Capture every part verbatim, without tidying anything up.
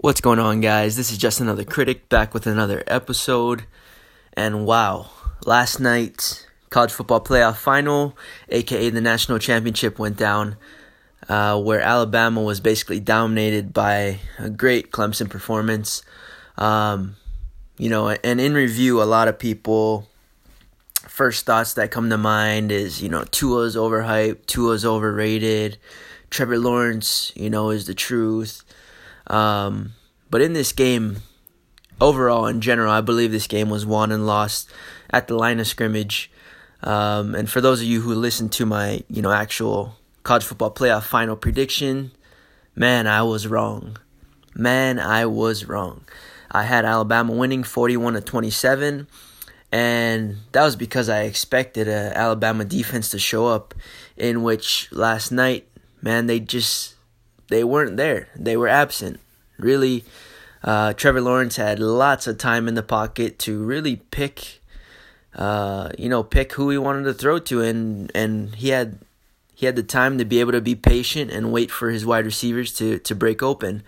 What's going on, guys? This is Just Another Critic, back with another episode. And wow, last night, college football playoff final, aka the national championship, went down, uh, where Alabama was basically dominated by a great Clemson performance. Um, you know, and in review, a lot of people, first thoughts that come to mind is, you know, Tua's overhyped, Tua's overrated, Trevor Lawrence, you know, is the truth. Um, but in this game, overall, in general, I believe this game was won and lost at the line of scrimmage. Um, and for those of you who listened to my, you know, actual college football playoff final prediction, man, I was wrong. Man, I was wrong. I had Alabama winning forty-one to twenty-seven, and that was because I expected an Alabama defense to show up, in which last night, man, they just... They weren't there. They were absent. Really, uh, Trevor Lawrence had lots of time in the pocket to really pick, uh, you know, pick who he wanted to throw to, and and he had he had the time to be able to be patient and wait for his wide receivers to to break open.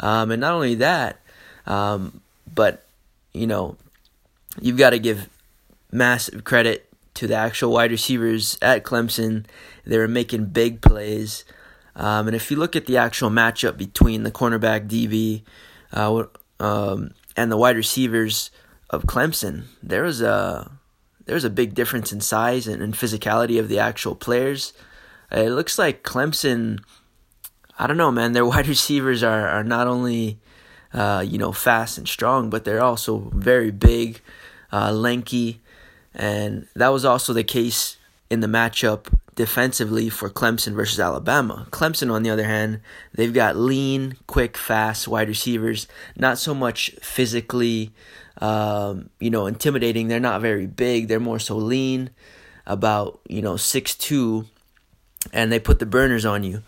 Um, and not only that, um, but you know, you've got to give massive credit to the actual wide receivers at Clemson. They were making big plays. Um, and if you look at the actual matchup between the cornerback D B uh, um, and the wide receivers of Clemson, there was a there was a big difference in size and in physicality of the actual players. It looks like Clemson, I don't know, man. Their wide receivers are are not only uh, you know fast and strong, but they're also very big, uh, lanky, and that was also the case in the matchup defensively for Clemson versus Alabama. Clemson, on the other hand, they've got lean, quick, fast wide receivers, not so much physically, um, you know, intimidating. They're not very big. They're more so lean, about, you know, six two, and they put the burners on you.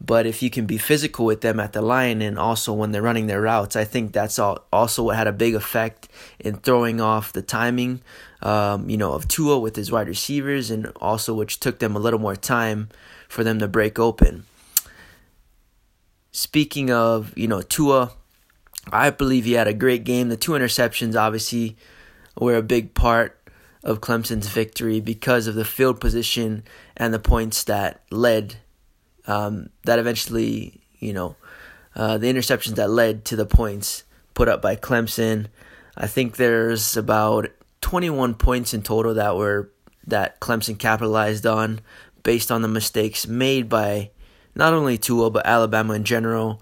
But if you can be physical with them at the line and also when they're running their routes, I think that's all, also what had a big effect in throwing off the timing, um, you know, of Tua with his wide receivers, and also which took them a little more time for them to break open. Speaking of, you know, Tua, I believe he had a great game. The two interceptions obviously were a big part of Clemson's victory because of the field position and the points that led Um, that eventually, you know, uh, the interceptions that led to the points put up by Clemson. I think there's about twenty-one points in total that were that Clemson capitalized on based on the mistakes made by not only Tua but Alabama in general.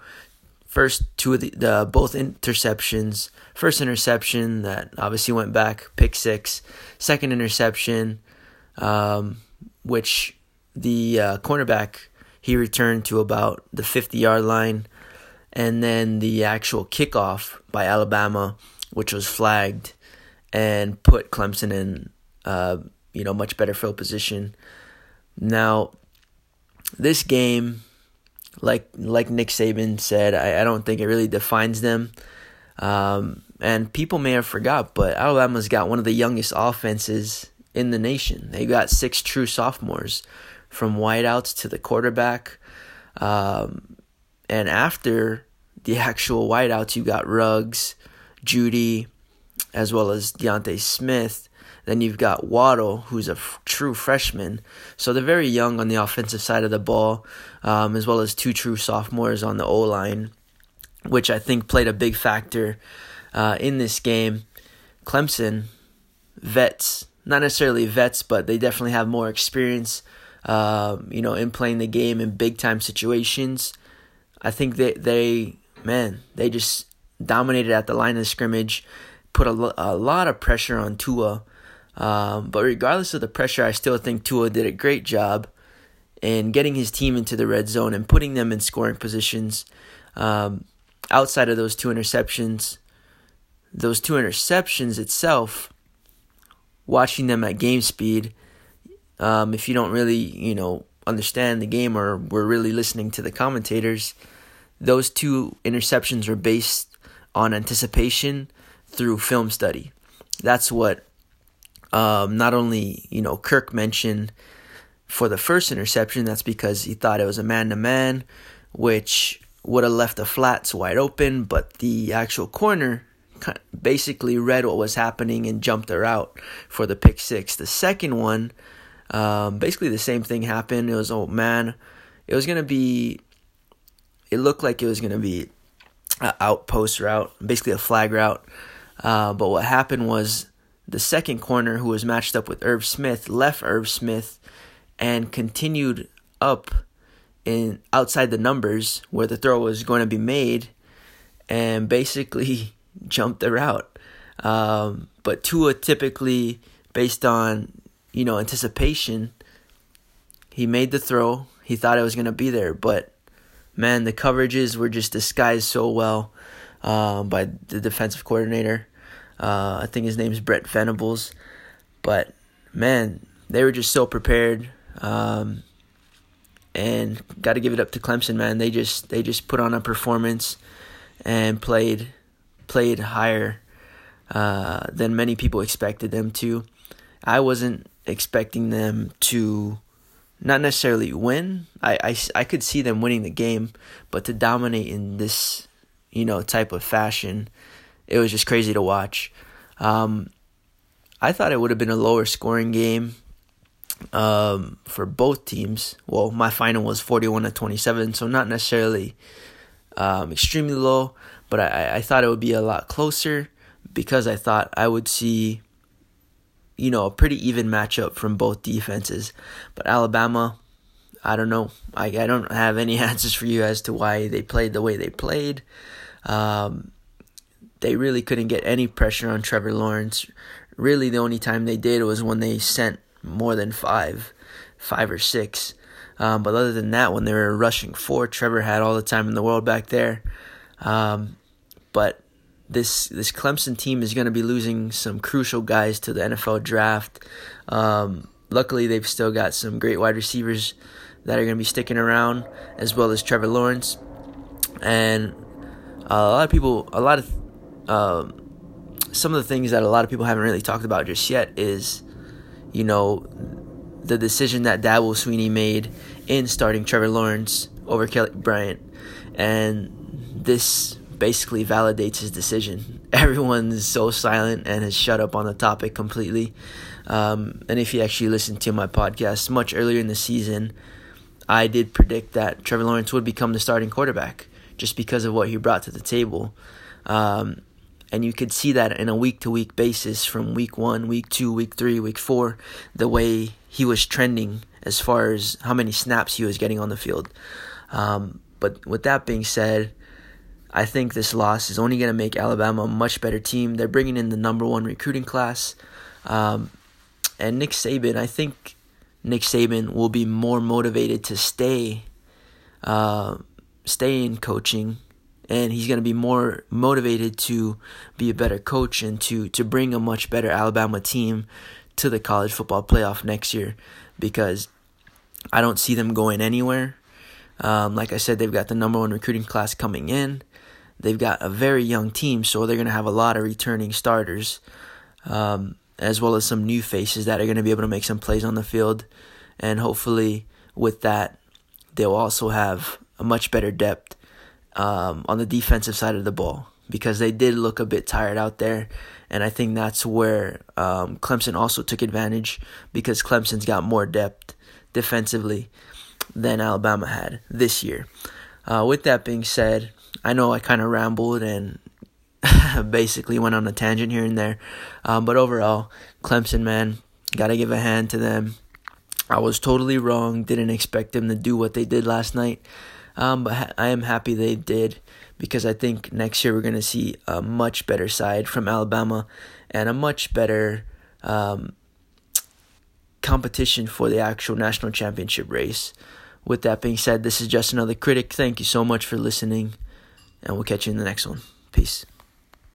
First, two of the, the both interceptions. First interception that obviously went back, pick six. Second interception, um, which the uh, cornerback. He returned to about the fifty-yard line, and then the actual kickoff by Alabama, which was flagged and put Clemson in, uh, you know, much better field position. Now, this game, like like Nick Saban said, I, I don't think it really defines them. Um, and people may have forgot, but Alabama's got one of the youngest offenses in the nation. They got six true sophomores, from wideouts to the quarterback. Um, and after the actual wideouts, you got Ruggs, Judy, as well as Deontay Smith. Then you've got Waddle, who's a f- true freshman. So they're very young on the offensive side of the ball, um, as well as two true sophomores on the O-line, which I think played a big factor uh, in this game. Clemson, vets, not necessarily vets, but they definitely have more experience Uh, you know, in playing the game in big time situations. I think they, they man, they just dominated at the line of scrimmage, put a, lo- a lot of pressure on Tua. Um, but regardless of the pressure, I still think Tua did a great job in getting his team into the red zone and putting them in scoring positions. Um, outside of those two interceptions, those two interceptions itself, watching them at game speed, Um, if you don't really, you know, understand the game or were really listening to the commentators, those two interceptions were based on anticipation through film study. That's what um, not only, you know, Kirk mentioned for the first interception. That's because he thought it was a man-to-man, which would have left the flats wide open, but the actual corner basically read what was happening and jumped her out for the pick six. The second one, um, basically the same thing happened. It was, oh man, it was going to be, it looked like it was going to be an outpost route, basically a flag route. Uh, but what happened was the second corner, who was matched up with Irv Smith, left Irv Smith and continued up in outside the numbers where the throw was going to be made and basically jumped the route. Um, but Tua typically, based on, you know, anticipation, he made the throw. He thought it was going to be there. But, man, the coverages were just disguised so well um, by the defensive coordinator. Uh, I think his name is Brett Venables. But, man, they were just so prepared. Um, and got to give it up to Clemson, man. They just they just put on a performance and played played higher uh, than many people expected them to. I wasn't expecting them to not necessarily win. I, I, I could see them winning the game, but to dominate in this, you know, type of fashion, it was just crazy to watch. Um, I thought it would have been a lower scoring game um, for both teams. Well, my final was forty-one to twenty-seven, so not necessarily um, extremely low, but I, I thought it would be a lot closer because I thought I would see, you know, a pretty even matchup from both defenses. But Alabama, I don't know. I, I don't have any answers for you as to why they played the way they played. Um, they really couldn't get any pressure on Trevor Lawrence. Really, the only time they did was when they sent more than five, five or six. Um, but other than that, when they were rushing four, Trevor had all the time in the world back there. Um, but this this Clemson team is going to be losing some crucial guys to the N F L draft. Um, luckily, they've still got some great wide receivers that are going to be sticking around, as well as Trevor Lawrence. And uh, a lot of people, a lot of uh, some of the things that a lot of people haven't really talked about just yet is, you know, the decision that Dabo Sweeney made in starting Trevor Lawrence over Kelly Bryant, and this basically validates his decision. Everyone's so silent and has shut up on the topic completely. Um, and if you actually listened to my podcast much earlier in the season, I did predict that Trevor Lawrence would become the starting quarterback just because of what he brought to the table. Um, and you could see that in a week-to-week basis from week one, week two, week three, week four, the way he was trending as far as how many snaps he was getting on the field. Um, but with that being said, I think this loss is only going to make Alabama a much better team. They're bringing in the number one recruiting class. Um, and Nick Saban, I think Nick Saban will be more motivated to stay, uh, stay in coaching. And he's going to be more motivated to be a better coach and to, to bring a much better Alabama team to the college football playoff next year, because I don't see them going anywhere. Um, like I said, they've got the number one recruiting class coming in. They've got a very young team, so they're going to have a lot of returning starters, um, as well as some new faces that are going to be able to make some plays on the field. And hopefully with that, they'll also have a much better depth um, on the defensive side of the ball, because they did look a bit tired out there. And I think that's where um, Clemson also took advantage, because Clemson's got more depth defensively than Alabama had this year. Uh, with that being said, I know I kind of rambled and basically went on a tangent here and there. Um, but overall, Clemson, man, got to give a hand to them. I was totally wrong. Didn't expect them to do what they did last night. Um, but ha- I am happy they did, because I think next year we're going to see a much better side from Alabama and a much better um, competition for the actual national championship race. With that being said, this is Just Another Critic. Thank you so much for listening, and we'll catch you in the next one. Peace.